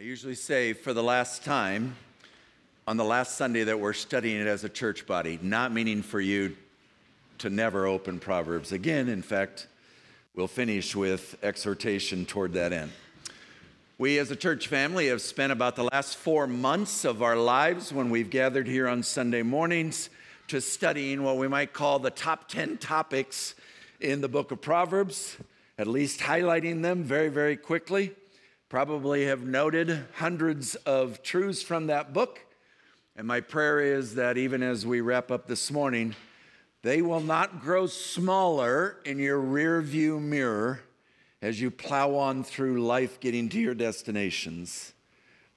I usually say for the last time on the last Sunday that we're studying it as a church body, not meaning for you to never open Proverbs again. In fact, we'll finish with exhortation toward that end. We as a church family have spent about the last 4 months of our lives when we've gathered here on Sunday mornings to studying what we might call the top 10 topics in the book of Proverbs, at least highlighting them very, very quickly. Probably have noted hundreds of truths from that book. And my prayer is that even as we wrap up this morning, they will not grow smaller in your rear view mirror as you plow on through life getting to your destinations,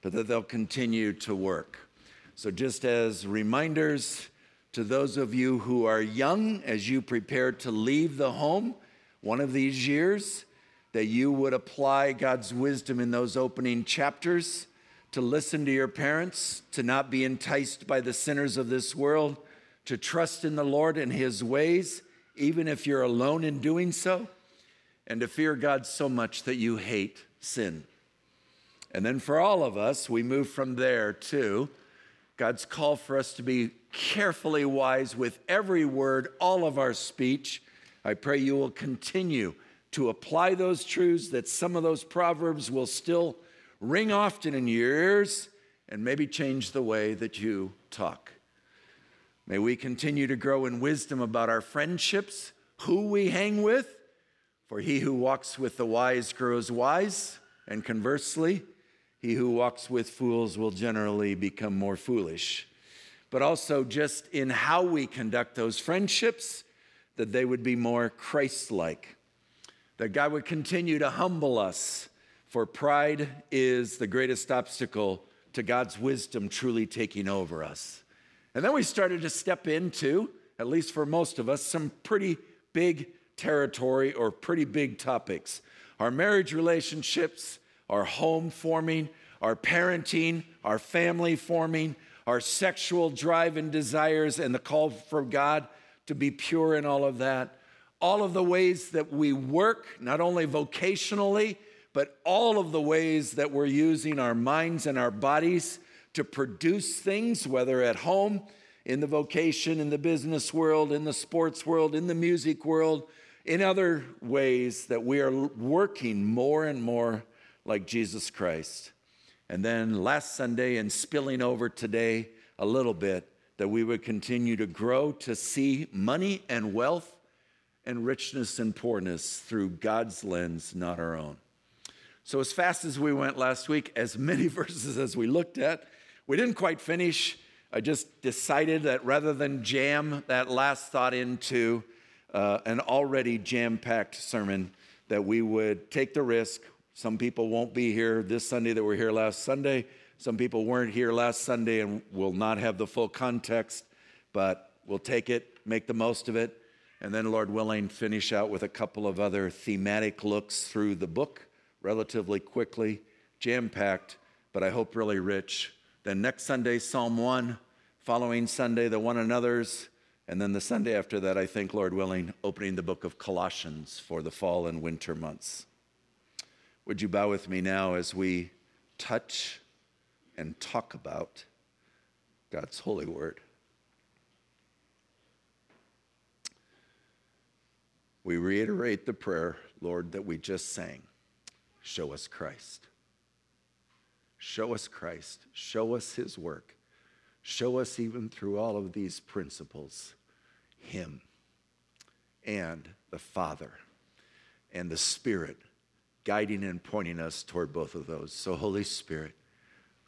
but that they'll continue to work. So just as reminders to those of you who are young, as you prepare to leave the home one of these years, that you would apply God's wisdom in those opening chapters, to listen to your parents, to not be enticed by the sinners of this world, to trust in the Lord and his ways, even if you're alone in doing so, and to fear God so much that you hate sin. And then for all of us, we move from there to God's call for us to be carefully wise with every word, all of our speech. I pray you will continue to apply those truths, that some of those proverbs will still ring often in your ears and maybe change the way that you talk. May we continue to grow in wisdom about our friendships, who we hang with, for he who walks with the wise grows wise, and conversely, he who walks with fools will generally become more foolish. But also just in how we conduct those friendships, that they would be more Christ-like. That God would continue to humble us, for pride is the greatest obstacle to God's wisdom truly taking over us. And then we started to step into, at least for most of us, some pretty big territory or pretty big topics. Our marriage relationships, our home forming, our parenting, our family forming, our sexual drive and desires, and the call from God to be pure in all of that. All of the ways that we work, not only vocationally, but all of the ways that we're using our minds and our bodies to produce things, whether at home, in the vocation, in the business world, in the sports world, in the music world, in other ways that we are working more and more like Jesus Christ. And then last Sunday and spilling over today a little bit, that we would continue to grow to see money and wealth and richness and poorness through God's lens, not our own. So as fast as we went last week, as many verses as we looked at, we didn't quite finish. I just decided that rather than jam that last thought into an already jam-packed sermon, that we would take the risk. Some people won't be here this Sunday that were here last Sunday. Some people weren't here last Sunday and will not have the full context, but we'll take it, make the most of it, and then, Lord willing, finish out with a couple of other thematic looks through the book relatively quickly, jam-packed, but I hope really rich. Then next Sunday, Psalm 1, following Sunday, the one another's, and then the Sunday after that, I think, Lord willing, opening the book of Colossians for the fall and winter months. Would you bow with me now as we touch and talk about God's holy word? We reiterate the prayer, Lord, that we just sang. Show us Christ. Show us Christ. Show us his work. Show us, even through all of these principles, him and the Father and the Spirit guiding and pointing us toward both of those. So, Holy Spirit,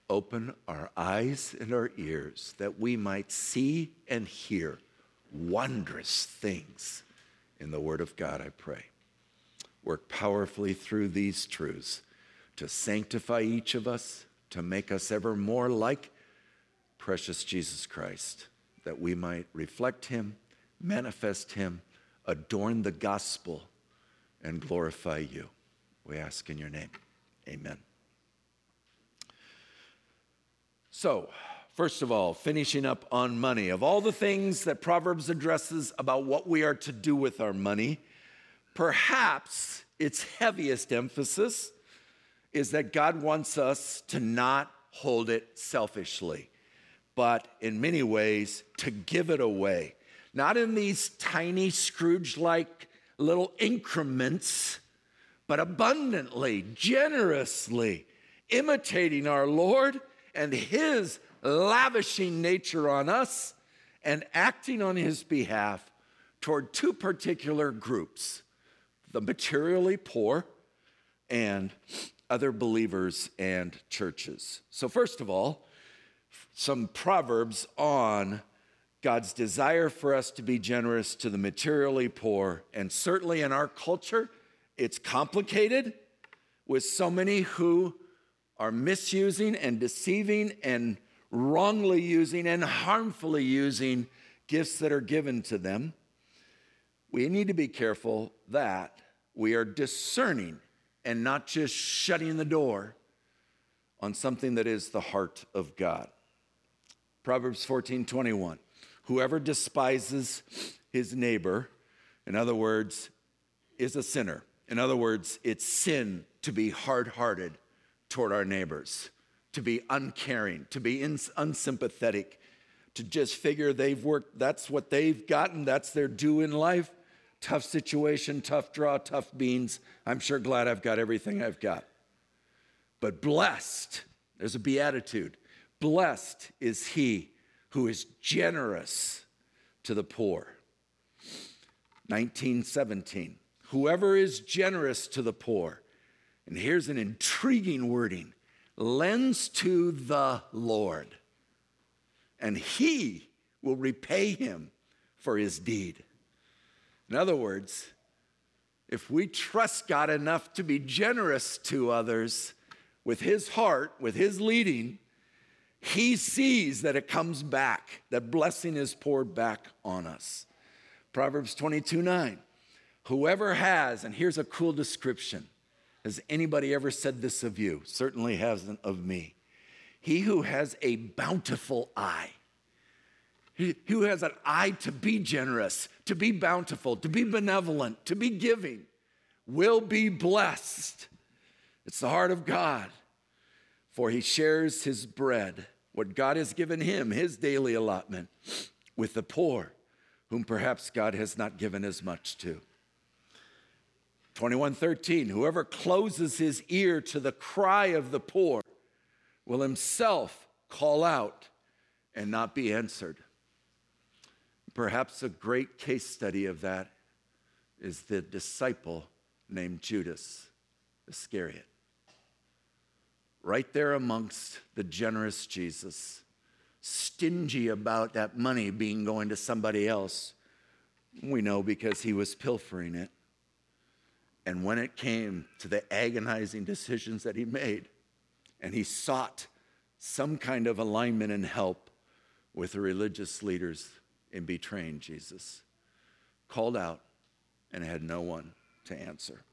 open our eyes and our ears that we might see and hear wondrous things in the word of God, I pray. Work powerfully through these truths to sanctify each of us, to make us ever more like precious Jesus Christ, that we might reflect him, manifest him, adorn the gospel, and glorify you. We ask in your name. Amen. So, first of all, finishing up on money. Of all the things that Proverbs addresses about what we are to do with our money, perhaps its heaviest emphasis is that God wants us to not hold it selfishly, but in many ways to give it away. Not in these tiny Scrooge-like little increments, but abundantly, generously, imitating our Lord and his lavishing nature on us and acting on his behalf toward two particular groups, the materially poor and other believers and churches. So first of all, some proverbs on God's desire for us to be generous to the materially poor. And certainly in our culture, it's complicated with so many who are misusing and deceiving and wrongly using and harmfully using gifts that are given to them. We need to be careful that we are discerning and not just shutting the door on something that is the heart of God. Proverbs 14:21, whoever despises his neighbor, in other words, is a sinner. In other words, it's sin to be hard-hearted toward our neighbors, to be uncaring, to be unsympathetic, to just figure they've worked, that's what they've gotten, that's their due in life. Tough situation, tough draw, tough beans. I'm sure glad I've got everything I've got. But blessed, there's a beatitude, blessed is he who is generous to the poor. 19:17, whoever is generous to the poor, and here's an intriguing wording, lends to the Lord, and he will repay him for his deed. In other words, if we trust God enough to be generous to others with his heart, with his leading, he sees that it comes back, that blessing is poured back on us. Proverbs 22:9, whoever has, and here's a cool description, has anybody ever said this of you? Certainly hasn't of me. He who has a bountiful eye, he who has an eye to be generous, to be bountiful, to be benevolent, to be giving, will be blessed. It's the heart of God, for he shares his bread, what God has given him, his daily allotment, with the poor, whom perhaps God has not given as much to. 21:13, whoever closes his ear to the cry of the poor will himself call out and not be answered. Perhaps a great case study of that is the disciple named Judas Iscariot. Right there amongst the generous Jesus, stingy about that money being going to somebody else. We know because he was pilfering it. And when it came to the agonizing decisions that he made, and he sought some kind of alignment and help with the religious leaders in betraying Jesus, called out and had no one to answer.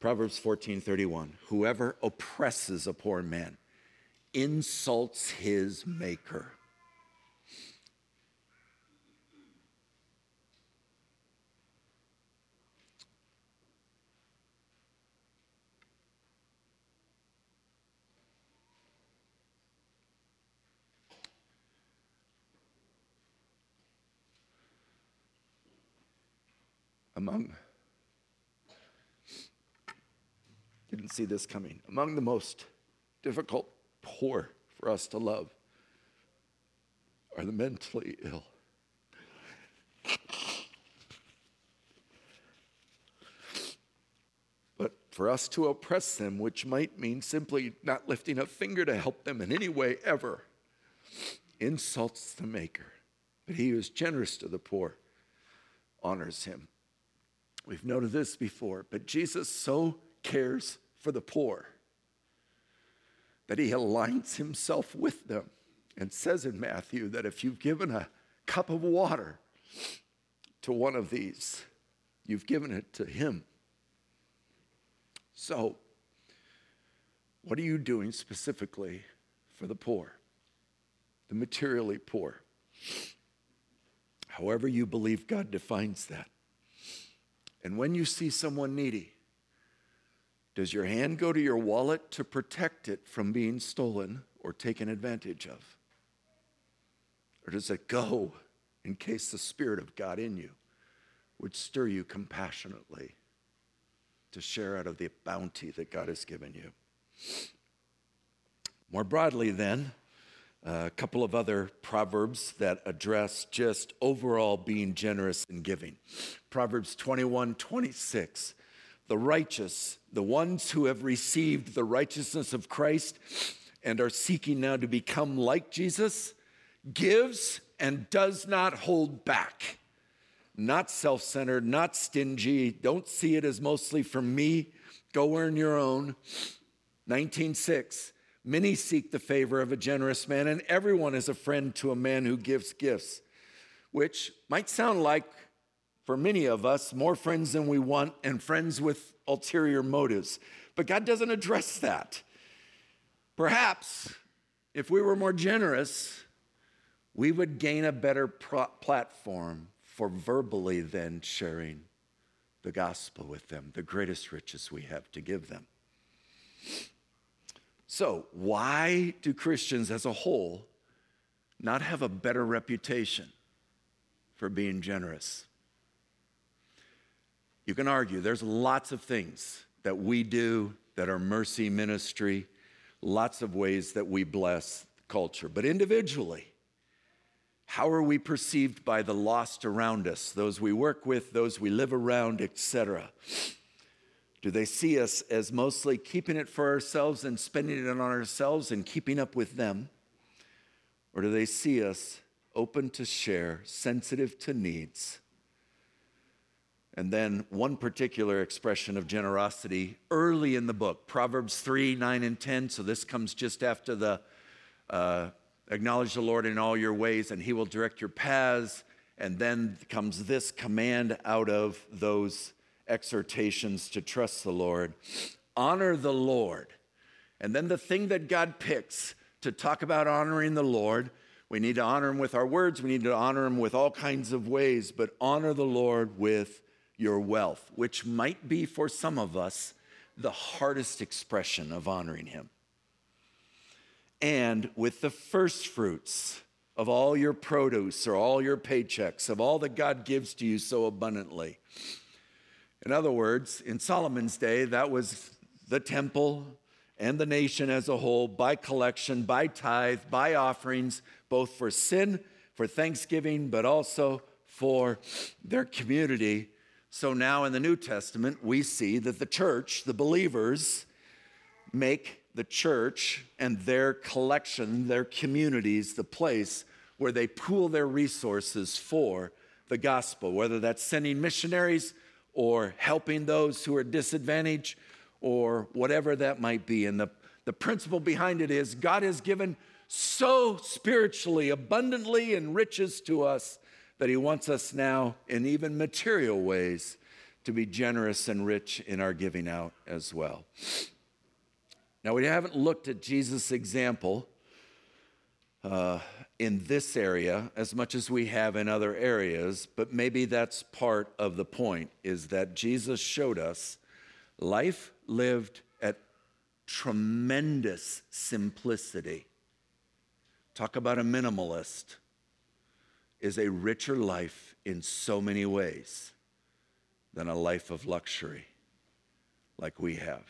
Proverbs 14:31, whoever oppresses a poor man insults his maker. Didn't see this coming. Among the most difficult poor for us to love are the mentally ill. But for us to oppress them, which might mean simply not lifting a finger to help them in any way ever, insults the maker. But he who is generous to the poor honors him. We've noted this before, but Jesus so cares for the poor that he aligns himself with them and says in Matthew that if you've given a cup of water to one of these, you've given it to him. So, what are you doing specifically for the poor, the materially poor? However you believe God defines that. And when you see someone needy, Does your hand go to your wallet to protect it from being stolen or taken advantage of? Or does it go in case the Spirit of God in you would stir you compassionately to share out of the bounty that God has given you? More broadly then, a couple of other proverbs that address just overall being generous and giving. Proverbs 21:26. The righteous, the ones who have received the righteousness of Christ and are seeking now to become like Jesus, gives and does not hold back. Not self-centered, not stingy. Don't see it as mostly for me. Go earn your own. 19:6. Many seek the favor of a generous man, and everyone is a friend to a man who gives gifts, which might sound like, for many of us, more friends than we want and friends with ulterior motives. But God doesn't address that. Perhaps if we were more generous, we would gain a better platform for verbally then sharing the gospel with them, the greatest riches we have to give them. So why do Christians as a whole not have a better reputation for being generous? You can argue there's lots of things that we do that are mercy ministry, lots of ways that we bless culture. But individually, how are we perceived by the lost around us, those we work with, those we live around, etc.? Do they see us as mostly keeping it for ourselves and spending it on ourselves and keeping up with them? Or do they see us open to share, sensitive to needs? And then one particular expression of generosity early in the book, Proverbs 3:9-10. So this comes just after the acknowledge the Lord in all your ways and he will direct your paths. And then comes this command out of those exhortations to trust the Lord. Honor the Lord. And then the thing that God picks to talk about honoring the Lord, we need to honor him with our words. We need to honor him with all kinds of ways, but honor the Lord with your wealth, which might be for some of us the hardest expression of honoring him. And with the first fruits of all your produce or all your paychecks, of all that God gives to you so abundantly. In other words, in Solomon's day, that was the temple and the nation as a whole, by collection, by tithe, by offerings, both for sin, for thanksgiving, but also for their community. So now in the New Testament, we see that the church, the believers, make the church and their collection, their communities, the place where they pool their resources for the gospel, whether that's sending missionaries or helping those who are disadvantaged, or whatever that might be. And the principle behind it is God has given so spiritually, abundantly, and riches to us that he wants us now, in even material ways, to be generous and rich in our giving out as well. Now, we haven't looked at Jesus' example in this area as much as we have in other areas, but maybe that's part of the point, is that Jesus showed us life lived at tremendous simplicity. Talk about a minimalist, is a richer life in so many ways than a life of luxury like we have.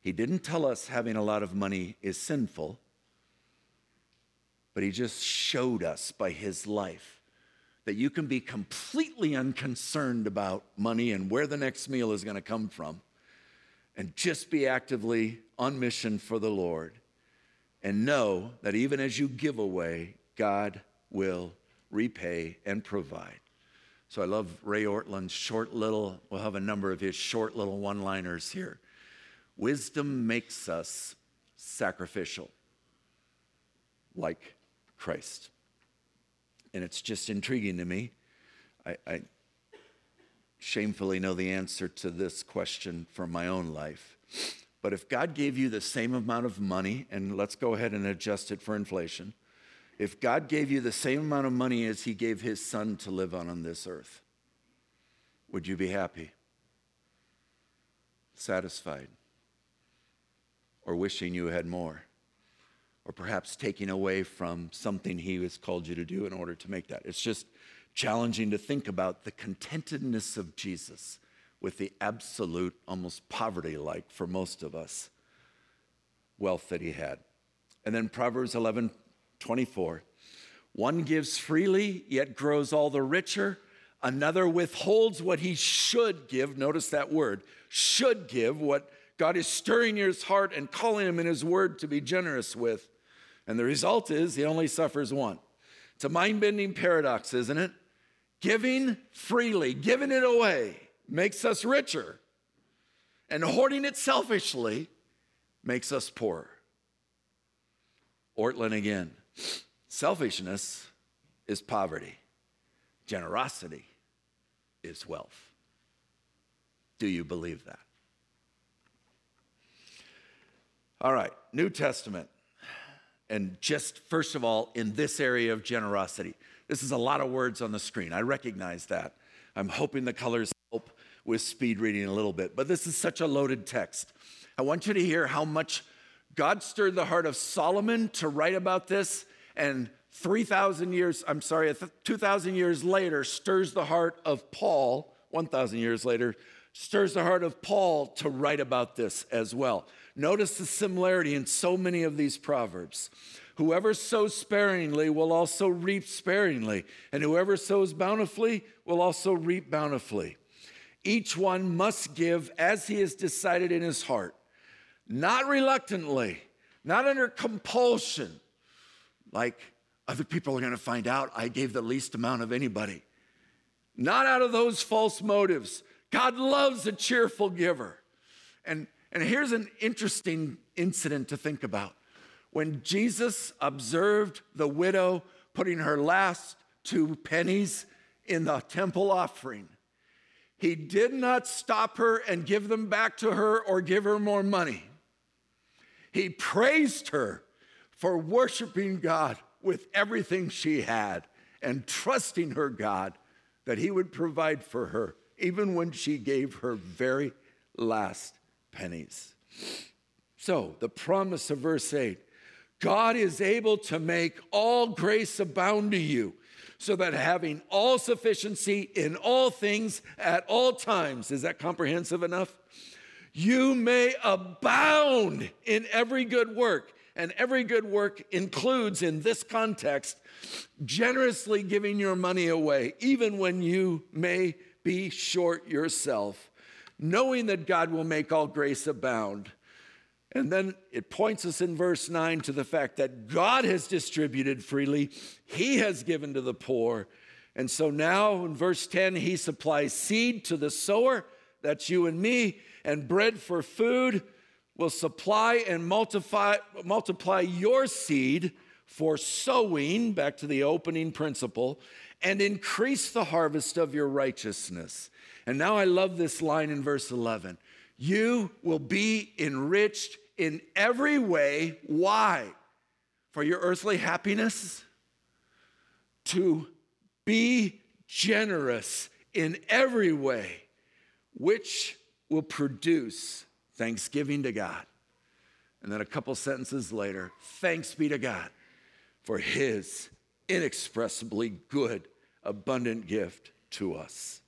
He didn't tell us having a lot of money is sinful, but he just showed us by his life that you can be completely unconcerned about money and where the next meal is going to come from, and just be actively on mission for the Lord, and know that even as you give away, God will repay and provide. So I love Ray Ortlund's short little, we'll have a number of his short little one-liners here. Wisdom makes us sacrificial, like Christ. And it's just intriguing to me. I shamefully know the answer to this question from my own life. But if God gave you the same amount of money, and let's go ahead and adjust it for inflation, if God gave you the same amount of money as he gave his son to live on this earth, would you be happy? Satisfied? or wishing you had more, or perhaps taking away from something he has called you to do in order to make that. It's just challenging to think about the contentedness of Jesus with the absolute, almost poverty-like for most of us, wealth that he had. And then Proverbs 11:24, one gives freely, yet grows all the richer. Another withholds what he should give. Notice that word, should give, what God is stirring in his heart and calling him in his word to be generous with. And the result is he only suffers want. It's a mind-bending paradox, isn't it? Giving freely, giving it away makes us richer. And hoarding it selfishly makes us poorer. Ortlund again. Selfishness is poverty. Generosity is wealth. Do you believe that? All right, New Testament. And just first of all, in this area of generosity, this is a lot of words on the screen. I recognize that. I'm hoping the colors help with speed reading a little bit, but this is such a loaded text. I want you to hear how much God stirred the heart of Solomon to write about this, and 2,000 years later stirs the heart of Paul, 1,000 years later, stirs the heart of Paul to write about this as well. Notice the similarity in so many of these proverbs. Whoever sows sparingly will also reap sparingly, and whoever sows bountifully will also reap bountifully. Each one must give as he has decided in his heart, not reluctantly, not under compulsion, like other people are going to find out I gave the least amount of anybody. Not out of those false motives. God loves a cheerful giver. And here's an interesting incident to think about. When Jesus observed the widow putting her last 2 pennies in the temple offering, he did not stop her and give them back to her or give her more money. He praised her for worshiping God with everything she had and trusting her God that he would provide for her, even when she gave her very last pennies. So the promise of verse 8, God is able to make all grace abound to you, so that having all sufficiency in all things at all times, is that comprehensive enough? You may abound in every good work. And every good work includes, in this context, generously giving your money away, even when you may be short yourself, knowing that God will make all grace abound. And then it points us in verse 9 to the fact that God has distributed freely. He has given to the poor. And so now in verse 10, he supplies seed to the sower, that's you and me, and bread for food, will supply and multiply your seed for sowing, back to the opening principle, and increase the harvest of your righteousness. And now I love this line in verse 11. You will be enriched in every way. Why? For your earthly happiness? To be generous in every way, which will produce thanksgiving to God. And then a couple sentences later, thanks be to God for his inexpressibly good, abundant gift to us.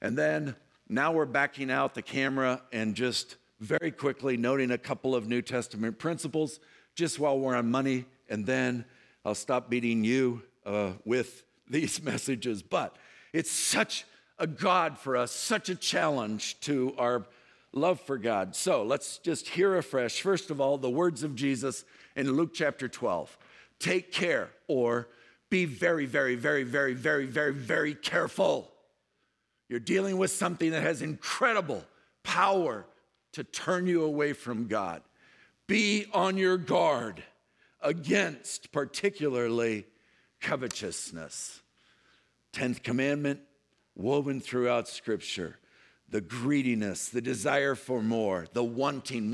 And then now we're backing out the camera and just very quickly noting a couple of New Testament principles just while we're on money. And then I'll stop beating you with these messages. But it's such a God for us, such a challenge to our love for God. So let's just hear afresh, first of all, the words of Jesus in Luke chapter 12. Take care, or be very, very, very, very, very, very, very careful. You're dealing with something that has incredible power to turn you away from God. Be on your guard against particularly covetousness. 10th commandment, woven throughout Scripture. The greediness, the desire for more, the wanting,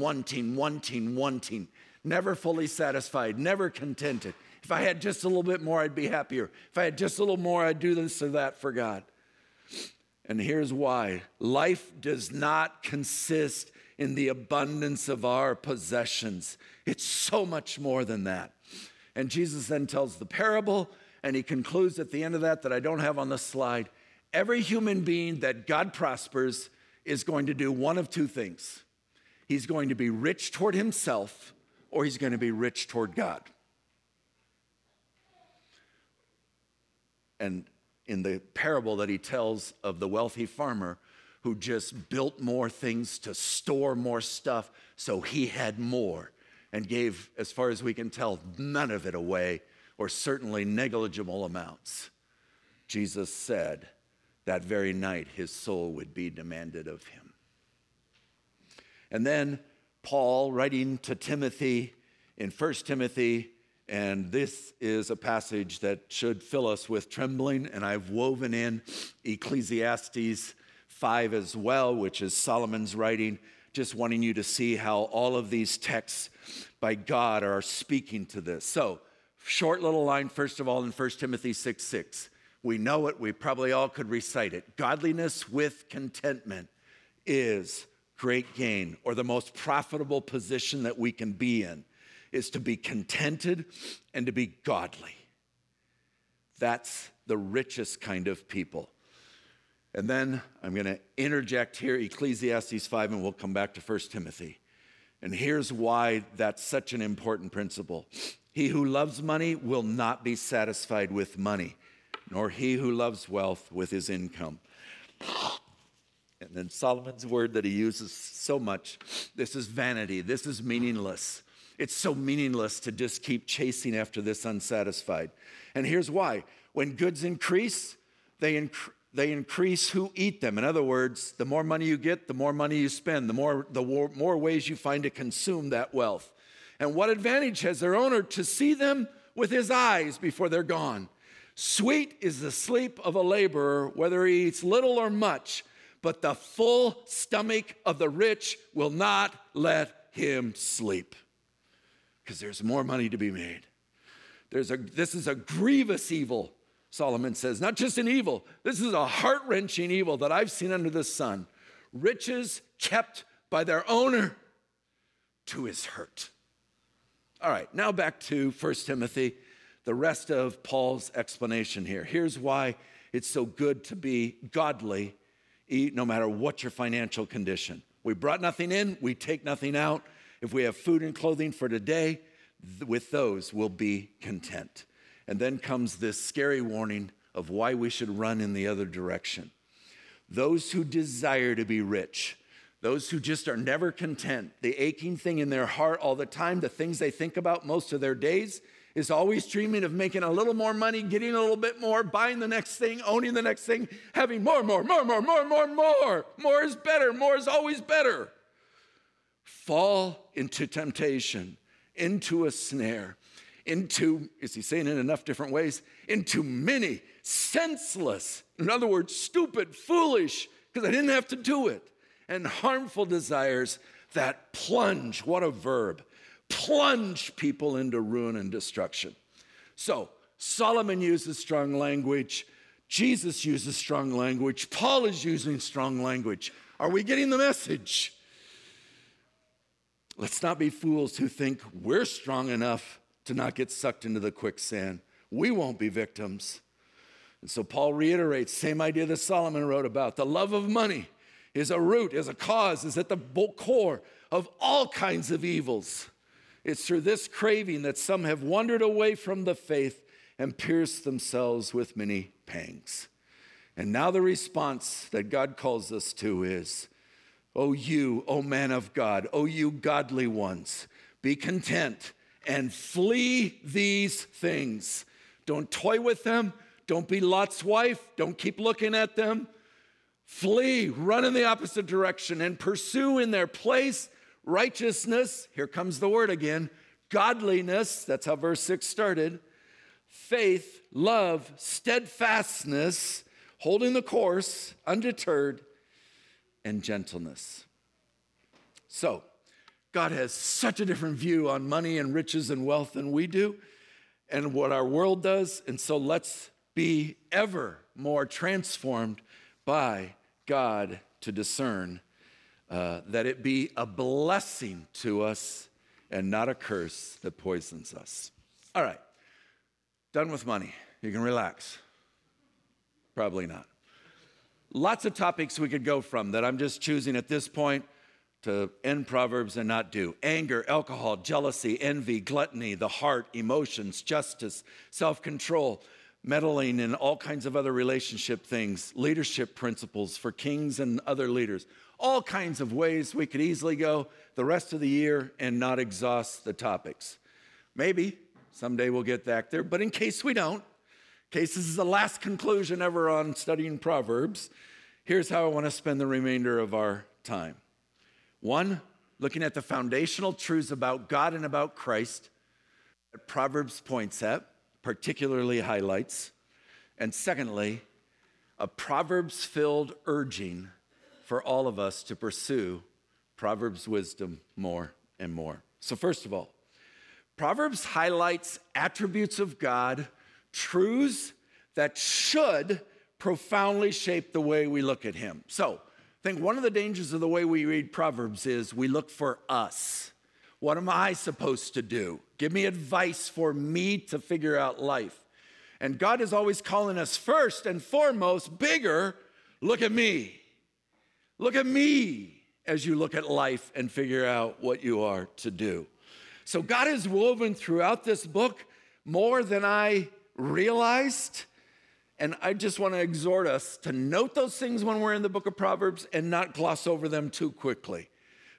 never fully satisfied, never contented. If I had just a little bit more, I'd be happier. If I had just a little more, I'd do this or that for God. And here's why. Life does not consist in the abundance of our possessions. It's so much more than that. And Jesus then tells the parable, and he concludes at the end of that I don't have on the slide. Every human being that God prospers is going to do one of two things. He's going to be rich toward himself, or he's going to be rich toward God. And in the parable that he tells of the wealthy farmer who just built more things to store more stuff so he had more and gave, as far as we can tell, none of it away, or certainly negligible amounts. Jesus said that very night his soul would be demanded of him. And then Paul, writing to Timothy in 1 Timothy, and this is a passage that should fill us with trembling, and I've woven in Ecclesiastes 5 as well, which is Solomon's writing, just wanting you to see how all of these texts by God are speaking to this. So, short little line, first of all, in 1 Timothy 6:6. We know it. We probably all could recite it. Godliness with contentment is great gain, or the most profitable position that we can be in, is to be contented and to be godly. That's the richest kind of people. And then I'm going to interject here Ecclesiastes 5, and we'll come back to 1 Timothy. And here's why that's such an important principle. He who loves money will not be satisfied with money, nor he who loves wealth with his income. And then Solomon's word that he uses so much, this is vanity, this is meaningless. It's so meaningless to just keep chasing after this unsatisfied. And here's why. When goods increase, they increase who eat them. In other words, the more money you get, the more money you spend, the more ways you find to consume that wealth. And what advantage has their owner to see them with his eyes before they're gone? Sweet is the sleep of a laborer, whether he eats little or much, but the full stomach of the rich will not let him sleep. Because there's more money to be made. This is a grievous evil, Solomon says. Not just an evil. This is a heart-wrenching evil that I've seen under the sun. Riches kept by their owner to his hurt. All right, now back to 1 Timothy, the rest of Paul's explanation here. Here's why it's so good to be godly, no matter what your financial condition. We brought nothing in, we take nothing out. If we have food and clothing for today, with those we'll be content. And then comes this scary warning of why we should run in the other direction. Those who desire to be rich, those who just are never content, the aching thing in their heart all the time, the things they think about most of their days, is always dreaming of making a little more money, getting a little bit more, buying the next thing, owning the next thing, having more. More is better. More is always better. Fall into temptation, into a snare, is he saying it enough different ways? Into many senseless, in other words, stupid, foolish, because I didn't have to do it, and harmful desires that plunge, what a verb, plunge people into ruin and destruction. So Solomon uses strong language. Jesus uses strong language. Paul is using strong language. Are we getting the message? Let's not be fools who think we're strong enough to not get sucked into the quicksand. We won't be victims. And so Paul reiterates, same idea that Solomon wrote about. The love of money is a root, is a cause, is at the core of all kinds of evils. It's through this craving that some have wandered away from the faith and pierced themselves with many pangs. And now the response that God calls us to is, O you, O man of God, O you godly ones, be content and flee these things. Don't toy with them. Don't be Lot's wife. Don't keep looking at them. Flee, run in the opposite direction, and pursue in their place righteousness. Here comes the word again. Godliness, that's how verse 6 started. Faith, love, steadfastness, holding the course, undeterred, and gentleness. So, God has such a different view on money and riches and wealth than we do, and what our world does, and so let's be ever more transformed by God to discern that it be a blessing to us and not a curse that poisons us. All right, done with money. You can relax. Probably not. Lots of topics we could go from that I'm just choosing at this point to end Proverbs and not do. Anger, alcohol, jealousy, envy, gluttony, the heart, emotions, justice, self-control, meddling in all kinds of other relationship things, leadership principles for kings and other leaders. All kinds of ways we could easily go the rest of the year and not exhaust the topics. Maybe someday we'll get back there, but in case we don't, in case this is the last conclusion ever on studying Proverbs, here's how I want to spend the remainder of our time. One, looking at the foundational truths about God and about Christ that Proverbs points at, particularly highlights. And secondly, a Proverbs-filled urging for all of us to pursue Proverbs wisdom more and more. So first of all, Proverbs highlights attributes of God, truths that should profoundly shape the way we look at him. So I think one of the dangers of the way we read Proverbs is we look for us. What am I supposed to do? Give me advice for me to figure out life. And God is always calling us first and foremost, bigger, look at me. Look at me as you look at life and figure out what you are to do. So God is woven throughout this book more than I realized, and I just want to exhort us to note those things when we're in the book of Proverbs and not gloss over them too quickly.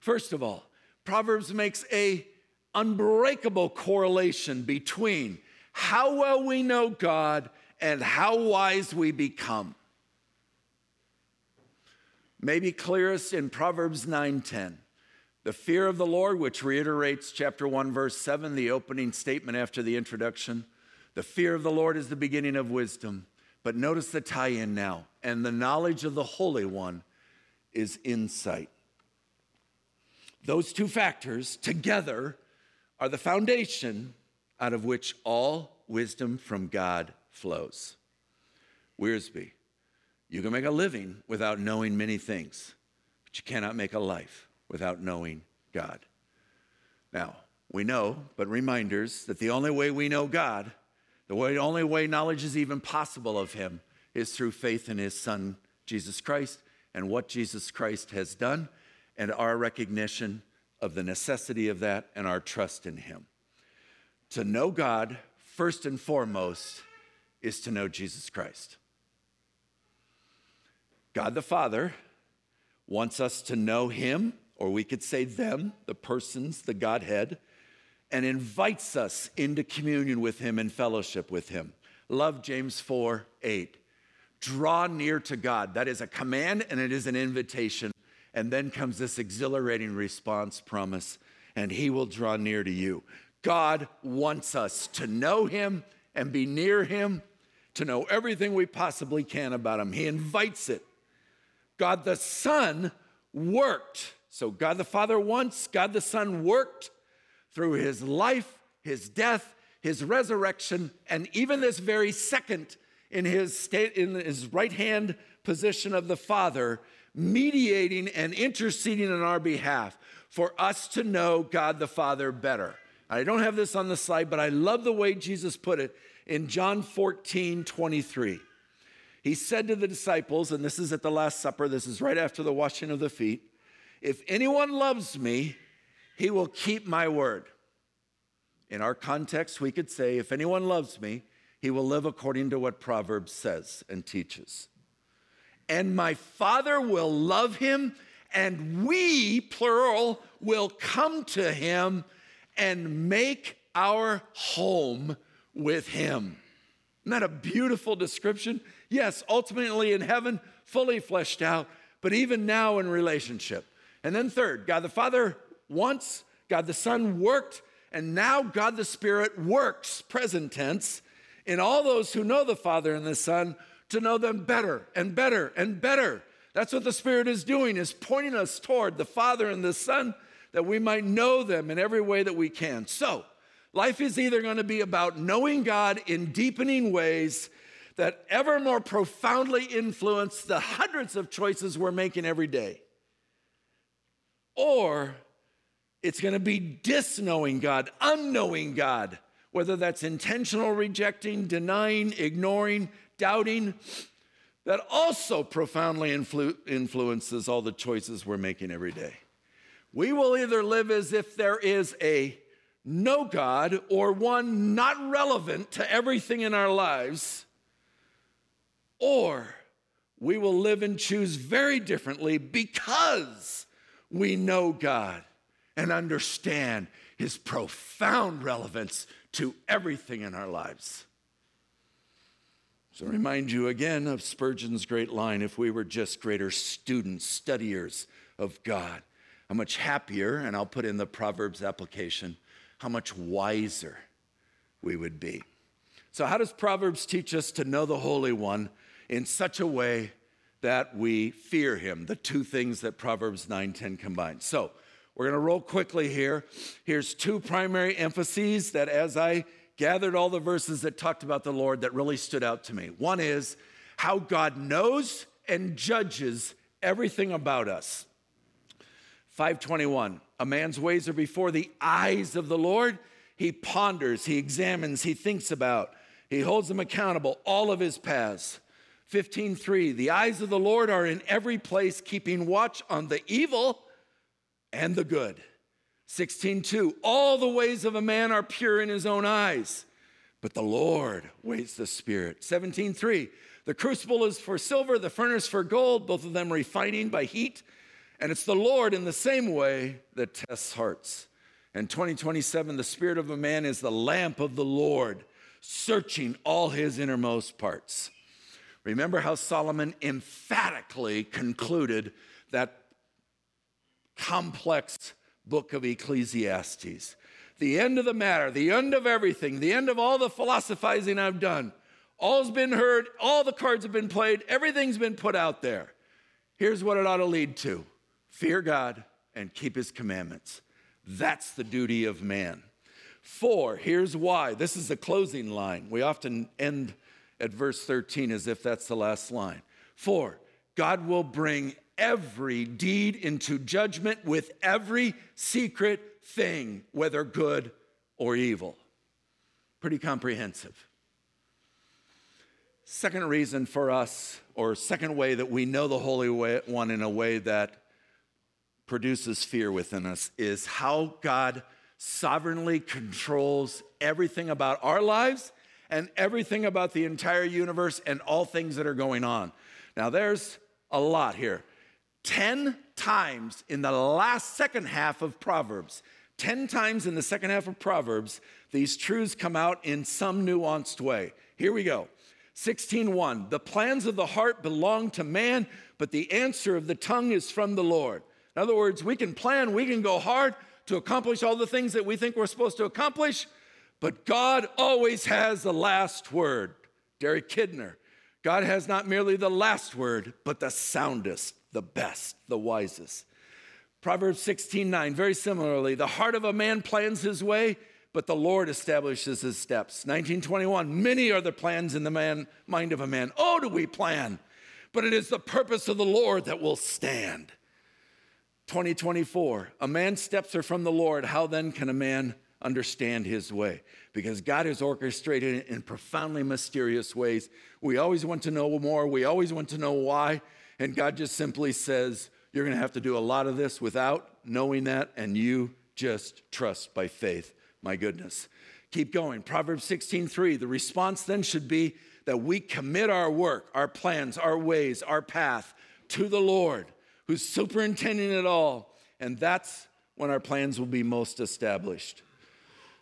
First of all, Proverbs makes a unbreakable correlation between how well we know God and how wise we become. Maybe clearest in Proverbs 9:10. The fear of the Lord, which reiterates chapter 1, verse 7, the opening statement after the introduction. The fear of the Lord is the beginning of wisdom. But notice the tie-in now. And the knowledge of the Holy One is insight. Those two factors together are the foundation out of which all wisdom from God flows. Wiersbe, you can make a living without knowing many things, but you cannot make a life without knowing God. Now, we know, but reminders that the only way we know God, the only way knowledge is even possible of him is through faith in his son, Jesus Christ, and what Jesus Christ has done, and our recognition of the necessity of that and our trust in him. To know God, first and foremost, is to know Jesus Christ. God the Father wants us to know him, or we could say them, the persons, the Godhead, and invites us into communion with him and fellowship with him. Love James 4:8. Draw near to God. That is a command and it is an invitation. And then comes this exhilarating response promise, and he will draw near to you. God wants us to know him and be near him, to know everything we possibly can about him. He invites it. God the Son worked. So God the Father wants, God the Son worked through his life, his death, his resurrection, and even this very second in his right-hand position of the Father, mediating and interceding on our behalf for us to know God the Father better. I don't have this on the slide, but I love the way Jesus put it in John 14:23. He said to the disciples, and this is at the Last Supper, this is right after the washing of the feet, if anyone loves me, he will keep my word. In our context, we could say, if anyone loves me, he will live according to what Proverbs says and teaches. And my Father will love him, and we, plural, will come to him and make our home with him. Isn't that a beautiful description? Yes, ultimately in heaven, fully fleshed out, but even now in relationship. And then third, God the Father once, God the Son worked, and now God the Spirit works, present tense, in all those who know the Father and the Son to know them better and better and better. That's what the Spirit is doing, is pointing us toward the Father and the Son that we might know them in every way that we can. So life is either going to be about knowing God in deepening ways that ever more profoundly influence the hundreds of choices we're making every day, or it's going to be disknowing God, unknowing God, whether that's intentional rejecting, denying, ignoring, doubting. That also profoundly influences all the choices we're making every day. We will either live as if there is a no God or one not relevant to everything in our lives, or we will live and choose very differently because we know God and understand his profound relevance to everything in our lives. So remind you again of Spurgeon's great line, if we were just greater students, studiers of God, how much happier, and I'll put in the Proverbs application, how much wiser we would be. So how does Proverbs teach us to know the Holy One in such a way that we fear him? The two things that Proverbs 9:10 combines. So we're going to roll quickly here. Here's two primary emphases that as I gathered all the verses that talked about the Lord that really stood out to me. One is how God knows and judges everything about us. 5:21, a man's ways are before the eyes of the Lord. He ponders, he examines, he thinks about, he holds them accountable, all of his paths. 15:3, the eyes of the Lord are in every place, keeping watch on the evil and the good. 16:2, all the ways of a man are pure in his own eyes, but the Lord weighs the spirit. 17:3, the crucible is for silver, the furnace for gold, both of them refining by heat, and it's the Lord in the same way that tests hearts. And 20:27, the spirit of a man is the lamp of the Lord, searching all his innermost parts. Remember how Solomon emphatically concluded that complex book of Ecclesiastes. The end of the matter, the end of everything, the end of all the philosophizing I've done. All's been heard, all the cards have been played, everything's been put out there. Here's what it ought to lead to. Fear God and keep his commandments. That's the duty of man. 4, here's why. This is the closing line. We often end at verse 13 as if that's the last line. 4, God will bring every deed into judgment with every secret thing, whether good or evil. Pretty comprehensive. Second reason for us, or second way that we know the Holy One in a way that produces fear within us, is how God sovereignly controls everything about our lives and everything about the entire universe and all things that are going on. Now, there's a lot here. 10 times in the second half of Proverbs, 10 times in the second half of Proverbs, these truths come out in some nuanced way. Here we go. 16:1, the plans of the heart belong to man, but the answer of the tongue is from the Lord. In other words, we can plan, we can go hard to accomplish all the things that we think we're supposed to accomplish, but God always has the last word. Derek Kidner, God has not merely the last word, but the soundest, the best, the wisest. Proverbs 16:9, very similarly, the heart of a man plans his way, but the Lord establishes his steps. 19:21, many are the plans in the mind of a man. Oh, do we plan? But it is the purpose of the Lord that will stand. 20:24, a man's steps are from the Lord. How then can a man understand his way? Because God has orchestrated it in profoundly mysterious ways. We always want to know more. We always want to know why. And God just simply says, you're going to have to do a lot of this without knowing that, and you just trust by faith. My goodness. Keep going. Proverbs 16:3, the response then should be that we commit our work, our plans, our ways, our path to the Lord, who's superintending it all, and that's when our plans will be most established.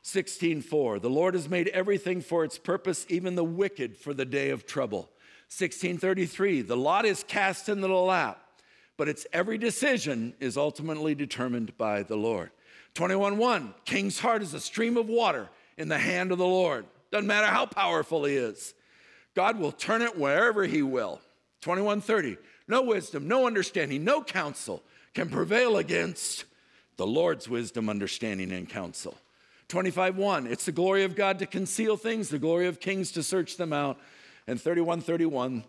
16:4, the Lord has made everything for its purpose, even the wicked for the day of trouble. 16:33, the lot is cast into the lap, but its every decision is ultimately determined by the Lord. 21:1, king's heart is a stream of water in the hand of the Lord. Doesn't matter how powerful he is. God will turn it wherever he will. 21:30, no wisdom, no understanding, no counsel can prevail against the Lord's wisdom, understanding, and counsel. 25:1, it's the glory of God to conceal things, the glory of kings to search them out. And 31:31,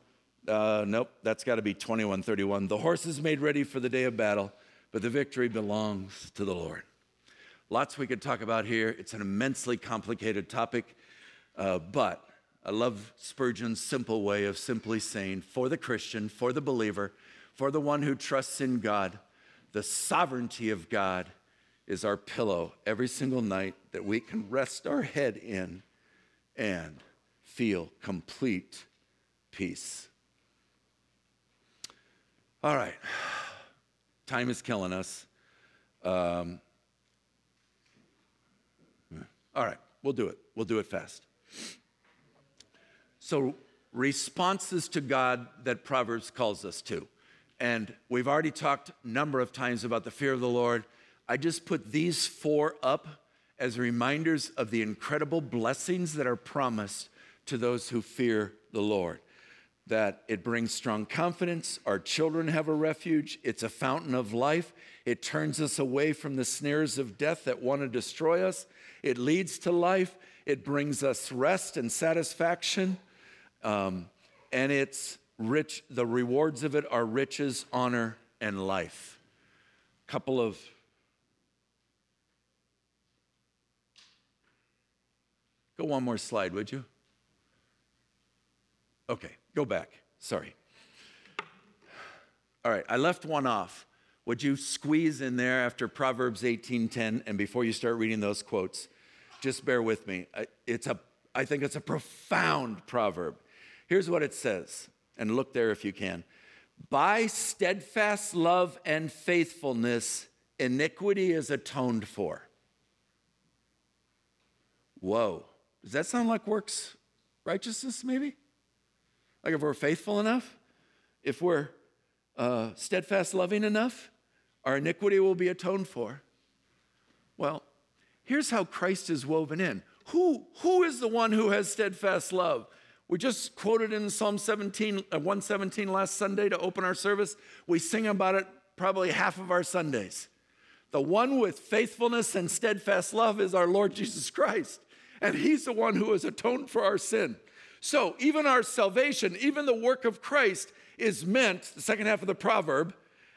the horse is made ready for the day of battle, but the victory belongs to the Lord. Lots we could talk about here. It's an immensely complicated topic, but I love Spurgeon's simple way of simply saying, for the Christian, for the believer, for the one who trusts in God, the sovereignty of God is our pillow every single night that we can rest our head in and feel complete peace. All right, time is killing us. All right, we'll do it. We'll do it fast. So responses to God that Proverbs calls us to. And we've already talked a number of times about the fear of the Lord. I just put these four up as reminders of the incredible blessings that are promised to those who fear the Lord. That it brings strong confidence, our children have a refuge, it's a fountain of life, it turns us away from the snares of death that want to destroy us, it leads to life, it brings us rest and satisfaction, and it's rich. The rewards of it are riches, honor, and life. Couple of Go one more slide, would you? Okay, go back. Sorry. All right, I left one off. Would you squeeze in there after Proverbs 18:10, and before you start reading those quotes, just bear with me. I think it's a profound proverb. Here's what it says, and look there if you can. By steadfast love and faithfulness, iniquity is atoned for. Whoa. Does that sound like works righteousness, maybe? Like if we're faithful enough, if we're steadfast loving enough, our iniquity will be atoned for. Well, here's how Christ is woven in. Who is the one who has steadfast love? We just quoted in Psalm 117 last Sunday to open our service. We sing about it probably half of our Sundays. The one with faithfulness and steadfast love is our Lord Jesus Christ. And he's the one who has atoned for our sin. So even our salvation, even the work of Christ is meant, the second half of the proverb,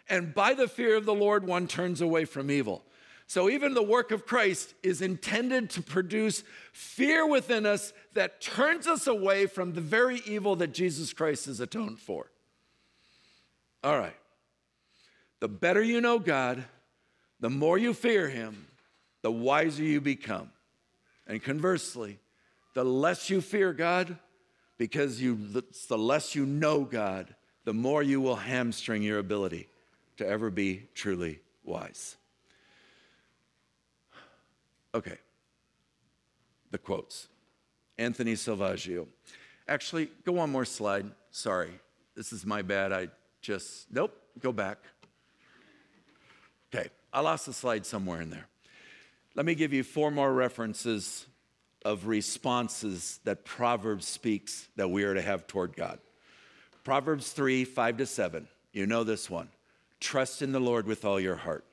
and by the fear of the Lord, one turns away from evil. So even the work of Christ is intended to produce fear within us that turns us away from the very evil that Jesus Christ has atoned for. All right. The better you know God, the more you fear him, the wiser you become. And conversely, the less you fear God, because the less you know God, the more you will hamstring your ability to ever be truly wise. Okay, the quotes. Anthony Salvaggio. Actually, go one more slide. Sorry, this is my bad. Go back. Okay, I lost the slide somewhere in there. Let me give you four more references of responses that Proverbs speaks that we are to have toward God. Proverbs 3:5-7. You know this one. Trust in the Lord with all your heart.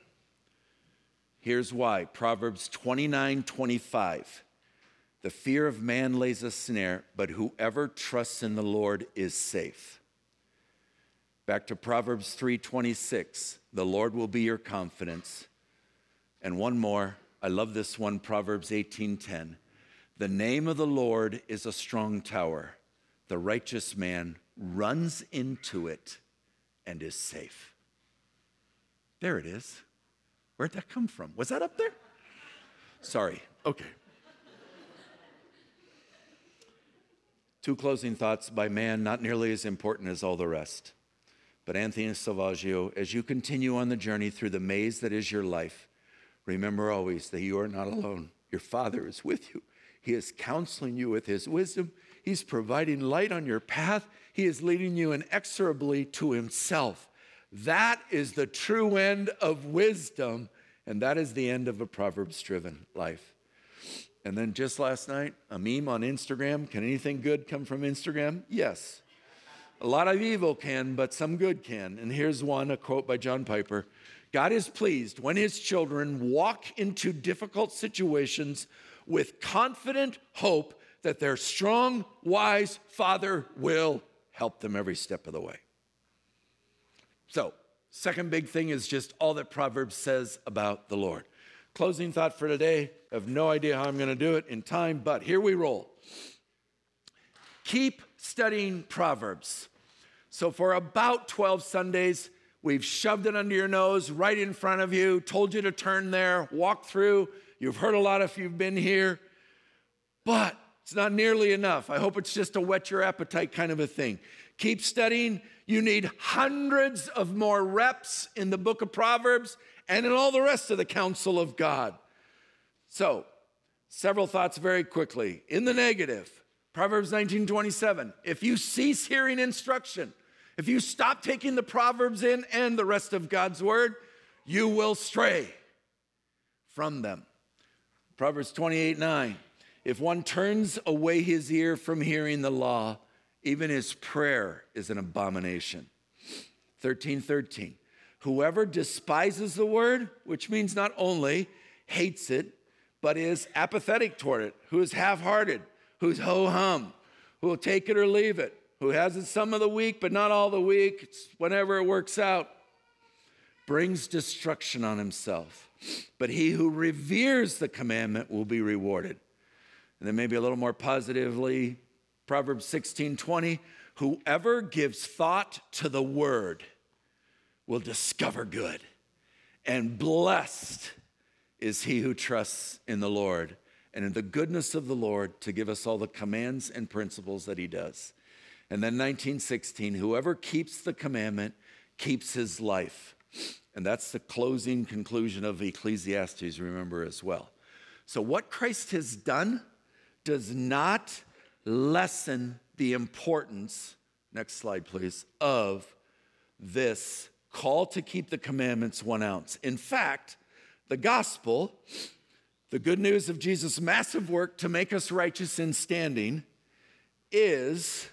Here's why. Proverbs 29:25. The fear of man lays a snare, but whoever trusts in the Lord is safe. Back to Proverbs 3:26. The Lord will be your confidence. And one more. I love this one. Proverbs 18:10. The name of the Lord is a strong tower. The righteous man runs into it and is safe. There it is. Where'd that come from? Was that up there? Sorry. Okay. Two closing thoughts by man, not nearly as important as all the rest. But Anthony Salvaggio, as you continue on the journey through the maze that is your life, remember always that you are not alone. Your Father is with you. He is counseling you with his wisdom. He's providing light on your path. He is leading you inexorably to himself. That is the true end of wisdom, and that is the end of a Proverbs-driven life. And then just last night, a meme on Instagram. Can anything good come from Instagram? Yes. A lot of evil can, but some good can. And here's one, a quote by John Piper. God is pleased when his children walk into difficult situations with confident hope that their strong, wise Father will help them every step of the way. So, Second big thing is just all that Proverbs says about the Lord. Closing thought for today. I have no idea how I'm going to do it in time, but here we roll. Keep studying Proverbs. So for about 12 Sundays, we've shoved it under your nose, right in front of you, told you to turn there, walk through. You've heard a lot if you've been here, but it's not nearly enough. I hope it's just a whet your appetite kind of a thing. Keep studying. You need hundreds of more reps in the book of Proverbs and in all the rest of the counsel of God. So, several thoughts very quickly. In the negative, Proverbs 19:27, if you cease hearing instruction, if you stop taking the Proverbs in and the rest of God's word, you will stray from them. Proverbs 28:9, if one turns away his ear from hearing the law, even his prayer is an abomination. 13:13, whoever despises the word, which means not only hates it, but is apathetic toward it, who is half-hearted, who's ho-hum, who will take it or leave it, who has it some of the week but not all the week, it's whenever it works out, brings destruction on himself. But he who reveres the commandment will be rewarded. And then maybe a little more positively, Proverbs 16:20, whoever gives thought to the word will discover good, and blessed is he who trusts in the Lord and in the goodness of the Lord to give us all the commands and principles that he does. And then 19:16, whoever keeps the commandment keeps his life. And that's the closing conclusion of Ecclesiastes, remember, as well. So what Christ has done does not lessen the importance, next slide please, of this call to keep the commandments 1 ounce. In fact, the gospel, the good news of Jesus' massive work to make us righteous in standing, is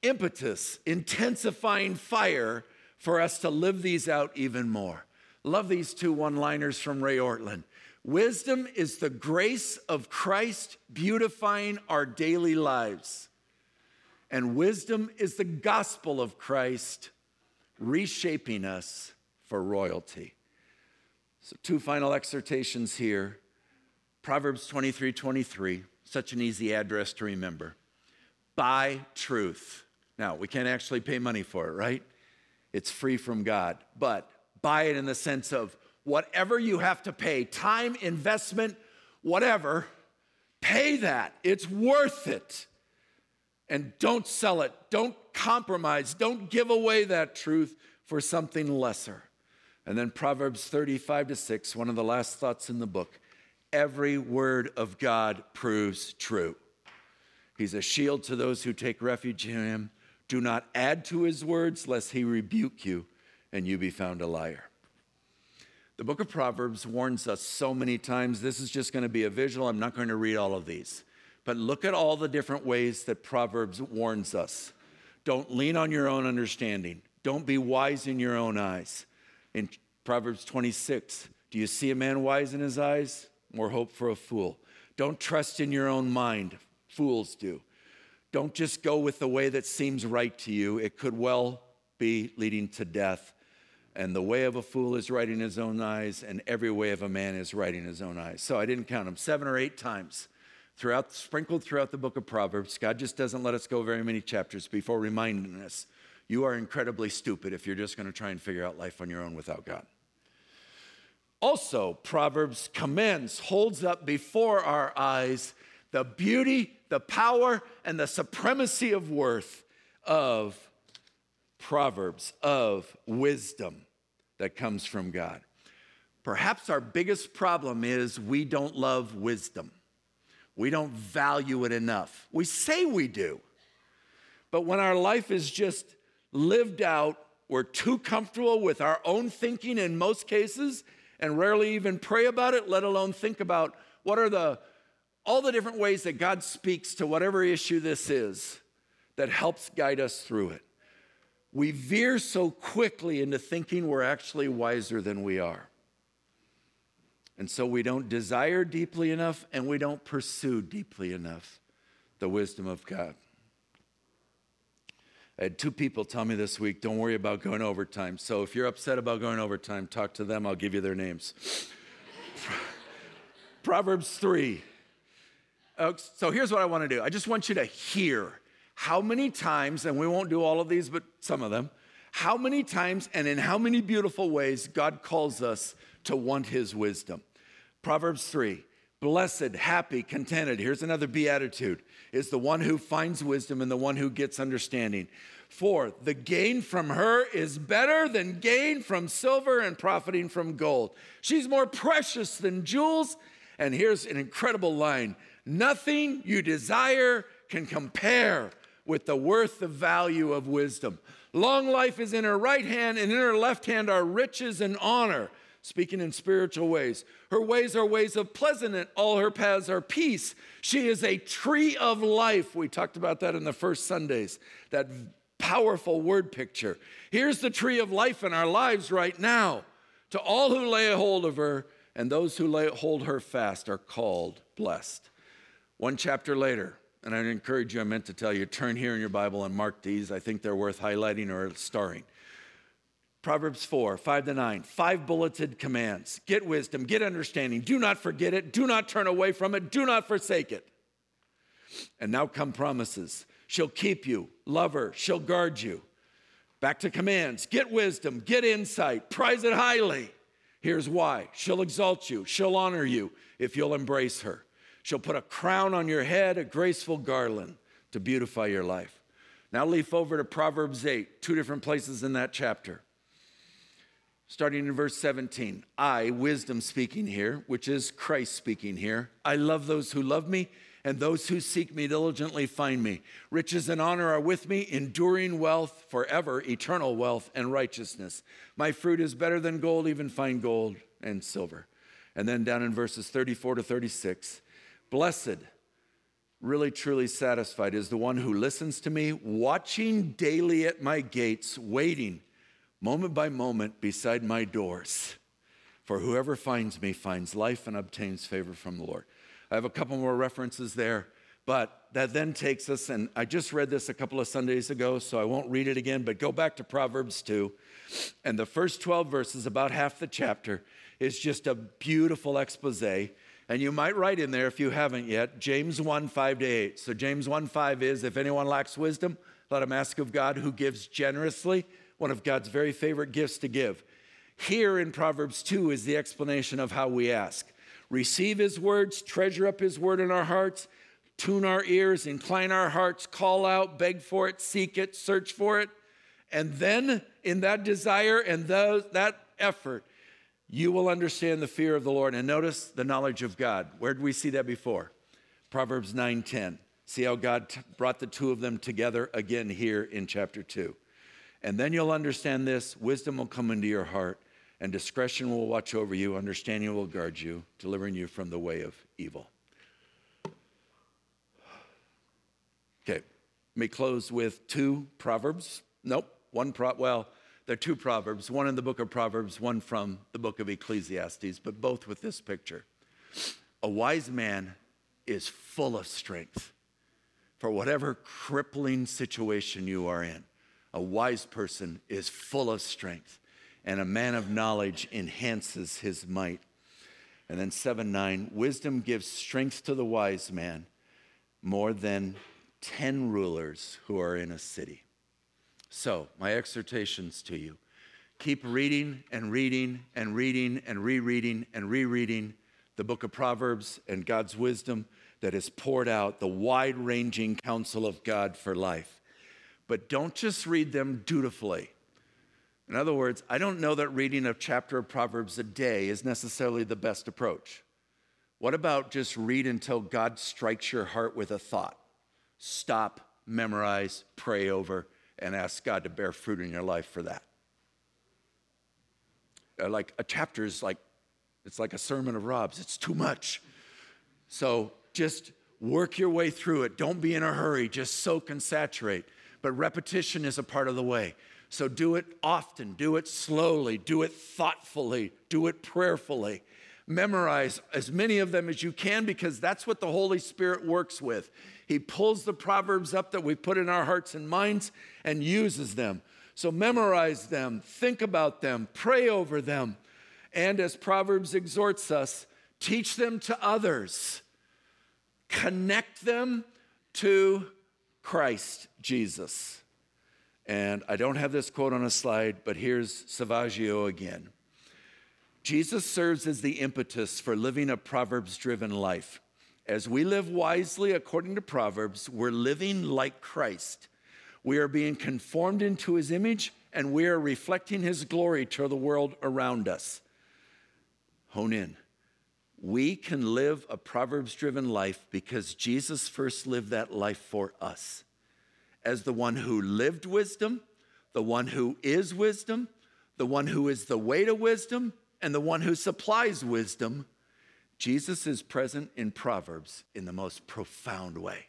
impetus, intensifying fire for us to live these out even more. Love these 2 one-liners from Ray Ortlund. Wisdom is the grace of Christ beautifying our daily lives. And wisdom is the gospel of Christ reshaping us for royalty. So 2 final exhortations here. Proverbs 23:23, such an easy address to remember. Buy truth. Now, we can't actually pay money for it, right? It's free from God. But buy it in the sense of whatever you have to pay, time, investment, whatever, pay that. It's worth it. And don't sell it. Don't compromise. Don't give away that truth for something lesser. And then Proverbs 35:6, one of the last thoughts in the book. Every word of God proves true. He's a shield to those who take refuge in him. Do not add to his words, lest he rebuke you and you be found a liar. The book of Proverbs warns us so many times. This is just going to be a visual. I'm not going to read all of these. But look at all the different ways that Proverbs warns us. Don't lean on your own understanding. Don't be wise in your own eyes. In Proverbs 26, do you see a man wise in his eyes? More hope for a fool. Don't trust in your own mind. Fools do. Don't just go with the way that seems right to you. It could well be leading to death. And the way of a fool is right in his own eyes, and every way of a man is right in his own eyes. So I didn't count them, 7 or 8 times, sprinkled throughout the book of Proverbs. God just doesn't let us go very many chapters before reminding us, you are incredibly stupid if you're just going to try and figure out life on your own without God. Also, Proverbs commends, holds up before our eyes the beauty, the power, and the supremacy of worth of Proverbs, of wisdom that comes from God. Perhaps our biggest problem is we don't love wisdom. We don't value it enough. We say we do, but when our life is just lived out, we're too comfortable with our own thinking in most cases and rarely even pray about it, let alone think about what are all the different ways that God speaks to whatever issue this is that helps guide us through it. We veer so quickly into thinking we're actually wiser than we are. And so we don't desire deeply enough and we don't pursue deeply enough the wisdom of God. I had two people tell me this week, don't worry about going overtime. So if you're upset about going overtime, talk to them. I'll give you their names. Proverbs 3. So here's what I want to do. I just want you to hear how many times, and we won't do all of these, but some of them, how many times and in how many beautiful ways God calls us to want his wisdom. Proverbs 3. Blessed, happy, contented, here's another beatitude, is the one who finds wisdom and the one who gets understanding. For the gain from her is better than gain from silver and profiting from gold. She's more precious than jewels. And here's an incredible line. Nothing you desire can compare with the worth, the value of wisdom. Long life is in her right hand, and in her left hand are riches and honor. Speaking in spiritual ways. Her ways are ways of pleasant, and all her paths are peace. She is a tree of life. We talked about that in the first Sundays, that powerful word picture. Here's the tree of life in our lives right now. To all who lay hold of her, and those who lay hold her fast are called blessed. One chapter later, and I encourage you, I meant to tell you, turn here in your Bible and mark these. I think they're worth highlighting or starring. Proverbs 4, 5-9, 5 bulleted commands. Get wisdom, get understanding. Do not forget it. Do not turn away from it. Do not forsake it. And now come promises. She'll keep you. Love her. She'll guard you. Back to commands. Get wisdom, get insight. Prize it highly. Here's why. She'll exalt you. She'll honor you if you'll embrace her. She'll put a crown on your head, a graceful garland to beautify your life. Now leaf over to Proverbs 8, two different places in that chapter. Starting in verse 17, I, wisdom speaking here, which is Christ speaking here, I love those who love me, and those who seek me diligently find me. Riches and honor are with me, enduring wealth forever, eternal wealth and righteousness. My fruit is better than gold, even fine gold and silver. And then down in verses 34-36, blessed, really truly satisfied, is the one who listens to me, watching daily at my gates, waiting moment by moment beside my doors. For whoever finds me finds life and obtains favor from the Lord. I have a couple more references there, but that then takes us, and I just read this a couple of Sundays ago, so I won't read it again, but go back to Proverbs 2. And the first 12 verses, about half the chapter, is just a beautiful expose. And you might write in there, if you haven't yet, James 1:5-8. So James 1:5 is, if anyone lacks wisdom, let him ask of God, who gives generously, one of God's very favorite gifts to give. Here in Proverbs 2 is the explanation of how we ask. Receive his words, treasure up his word in our hearts, tune our ears, incline our hearts, call out, beg for it, seek it, search for it. And then in that desire and that effort, you will understand the fear of the Lord. And notice the knowledge of God. Where did we see that before? Proverbs 9:10. See how God brought the two of them together again here in chapter 2. And then you'll understand this. Wisdom will come into your heart, and discretion will watch over you. Understanding will guard you, delivering you from the way of evil. Okay, let me close with two proverbs. There are two proverbs, one in the book of Proverbs, one from the book of Ecclesiastes, but both with this picture. A wise man is full of strength for whatever crippling situation you are in. A wise person is full of strength, and a man of knowledge enhances his might. And then 7:9, wisdom gives strength to the wise man more than 10 rulers who are in a city. So my exhortations to you, keep reading and reading and reading and rereading and rereading the book of Proverbs and God's wisdom that is poured out, the wide-ranging counsel of God for life. But don't just read them dutifully. In other words, I don't know that reading a chapter of Proverbs a day is necessarily the best approach. What about just read until God strikes your heart with a thought? Stop, memorize, pray over, and ask God to bear fruit in your life for that. Like a chapter is like, it's like a sermon of Rob's. It's too much. So just work your way through it. Don't be in a hurry. Just soak and saturate. But repetition is a part of the way. So do it often, do it slowly, do it thoughtfully, do it prayerfully. Memorize as many of them as you can, because that's what the Holy Spirit works with. He pulls the Proverbs up that we put in our hearts and minds and uses them. So memorize them, think about them, pray over them. And as Proverbs exhorts us, teach them to others. Connect them to Christ Jesus. And I don't have this quote on a slide, but here's Salvaggio again. Jesus serves as the impetus for living a Proverbs-driven life. As we live wisely according to Proverbs, we're living like Christ. We are being conformed into his image, and we are reflecting his glory to the world around us. Hone in. We can live a Proverbs-driven life because Jesus first lived that life for us. As the one who lived wisdom, the one who is wisdom, the one who is the way to wisdom, and the one who supplies wisdom, Jesus is present in Proverbs in the most profound way.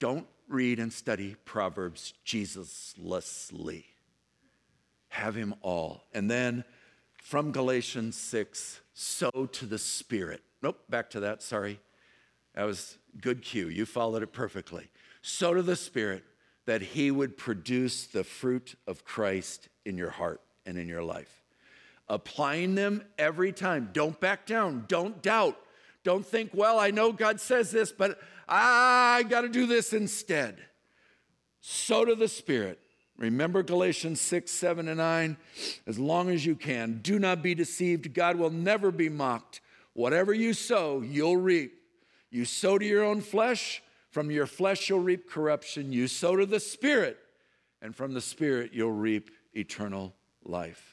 Don't read and study Proverbs Jesuslessly. Have him all. And then from Galatians 6, sow to the Spirit. Nope, back to that, sorry. That was good cue. You followed it perfectly. Sow to the Spirit that he would produce the fruit of Christ in your heart and in your life. Applying them every time. Don't back down. Don't doubt. Don't think, well, I know God says this, but I got to do this instead. Sow to the Spirit. Remember Galatians 6, 7, and 9, as long as you can. Do not be deceived. God will never be mocked. Whatever you sow, you'll reap. You sow to your own flesh. From your flesh, you'll reap corruption. You sow to the Spirit, and from the Spirit, you'll reap eternal life.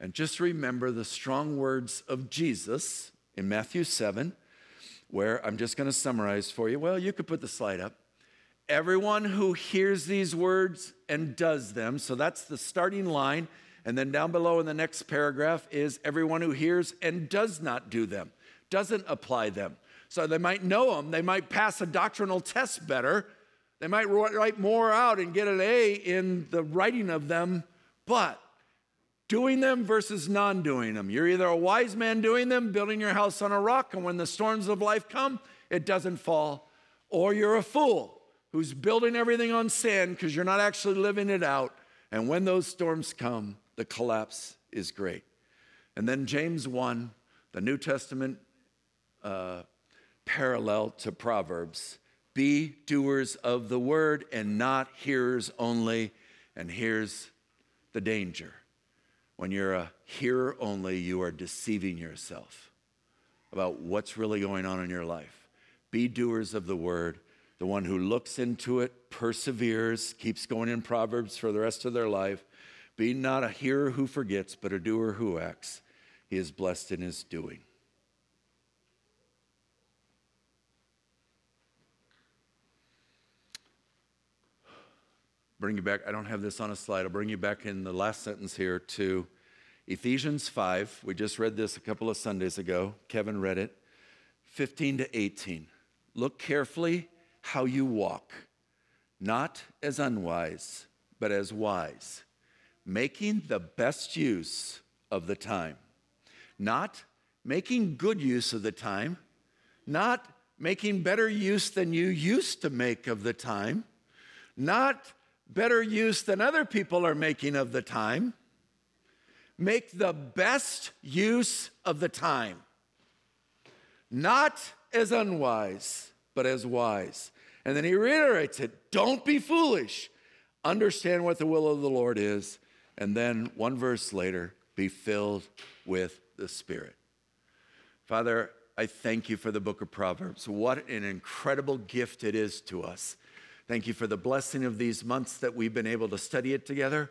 And just remember the strong words of Jesus in Matthew 7, where I'm just going to summarize for you. Well, you could put the slide up. Everyone who hears these words and does them, so that's the starting line, and then down below in the next paragraph is everyone who hears and does not do them, doesn't apply them. So they might know them, they might pass a doctrinal test better, they might write more out and get an A in the writing of them, but doing them versus non-doing them. You're either a wise man doing them, building your house on a rock, and when the storms of life come, it doesn't fall. Or you're a fool who's building everything on sand because you're not actually living it out. And when those storms come, the collapse is great. And then James 1, the New Testament parallel to Proverbs. Be doers of the word and not hearers only. And here's the danger. When you're a hearer only, you are deceiving yourself about what's really going on in your life. Be doers of the word. The one who looks into it, perseveres, keeps going in Proverbs for the rest of their life. Be not a hearer who forgets, but a doer who acts. He is blessed in his doing. Bring you back, I don't have this on a slide, I'll bring you back in the last sentence here to Ephesians 5. We just read this a couple of Sundays ago. Kevin read it. 15 to 18. Look carefully how you walk, not as unwise, but as wise, making the best use of the time. Not making good use of the time, not making better use than you used to make of the time, not better use than other people are making of the time. Make the best use of the time. Not as unwise, but as wise. And then he reiterates it. Don't be foolish. Understand what the will of the Lord is. And then one verse later, be filled with the Spirit. Father, I thank you for the book of Proverbs. What an incredible gift it is to us. Thank you for the blessing of these months that we've been able to study it together.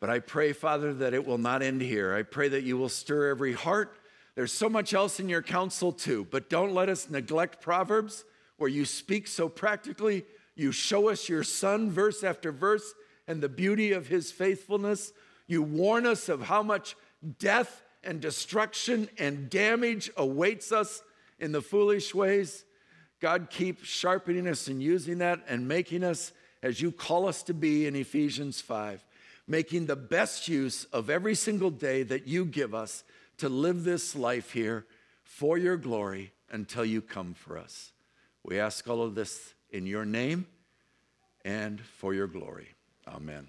But I pray, Father, that it will not end here. I pray that you will stir every heart. There's so much else in your counsel too, but don't let us neglect Proverbs, where you speak so practically. You show us your Son verse after verse and the beauty of his faithfulness. You warn us of how much death and destruction and damage awaits us in the foolish ways. God, keep sharpening us and using that and making us, as you call us to be in Ephesians 5, making the best use of every single day that you give us to live this life here for your glory until you come for us. We ask all of this in your name and for your glory. Amen.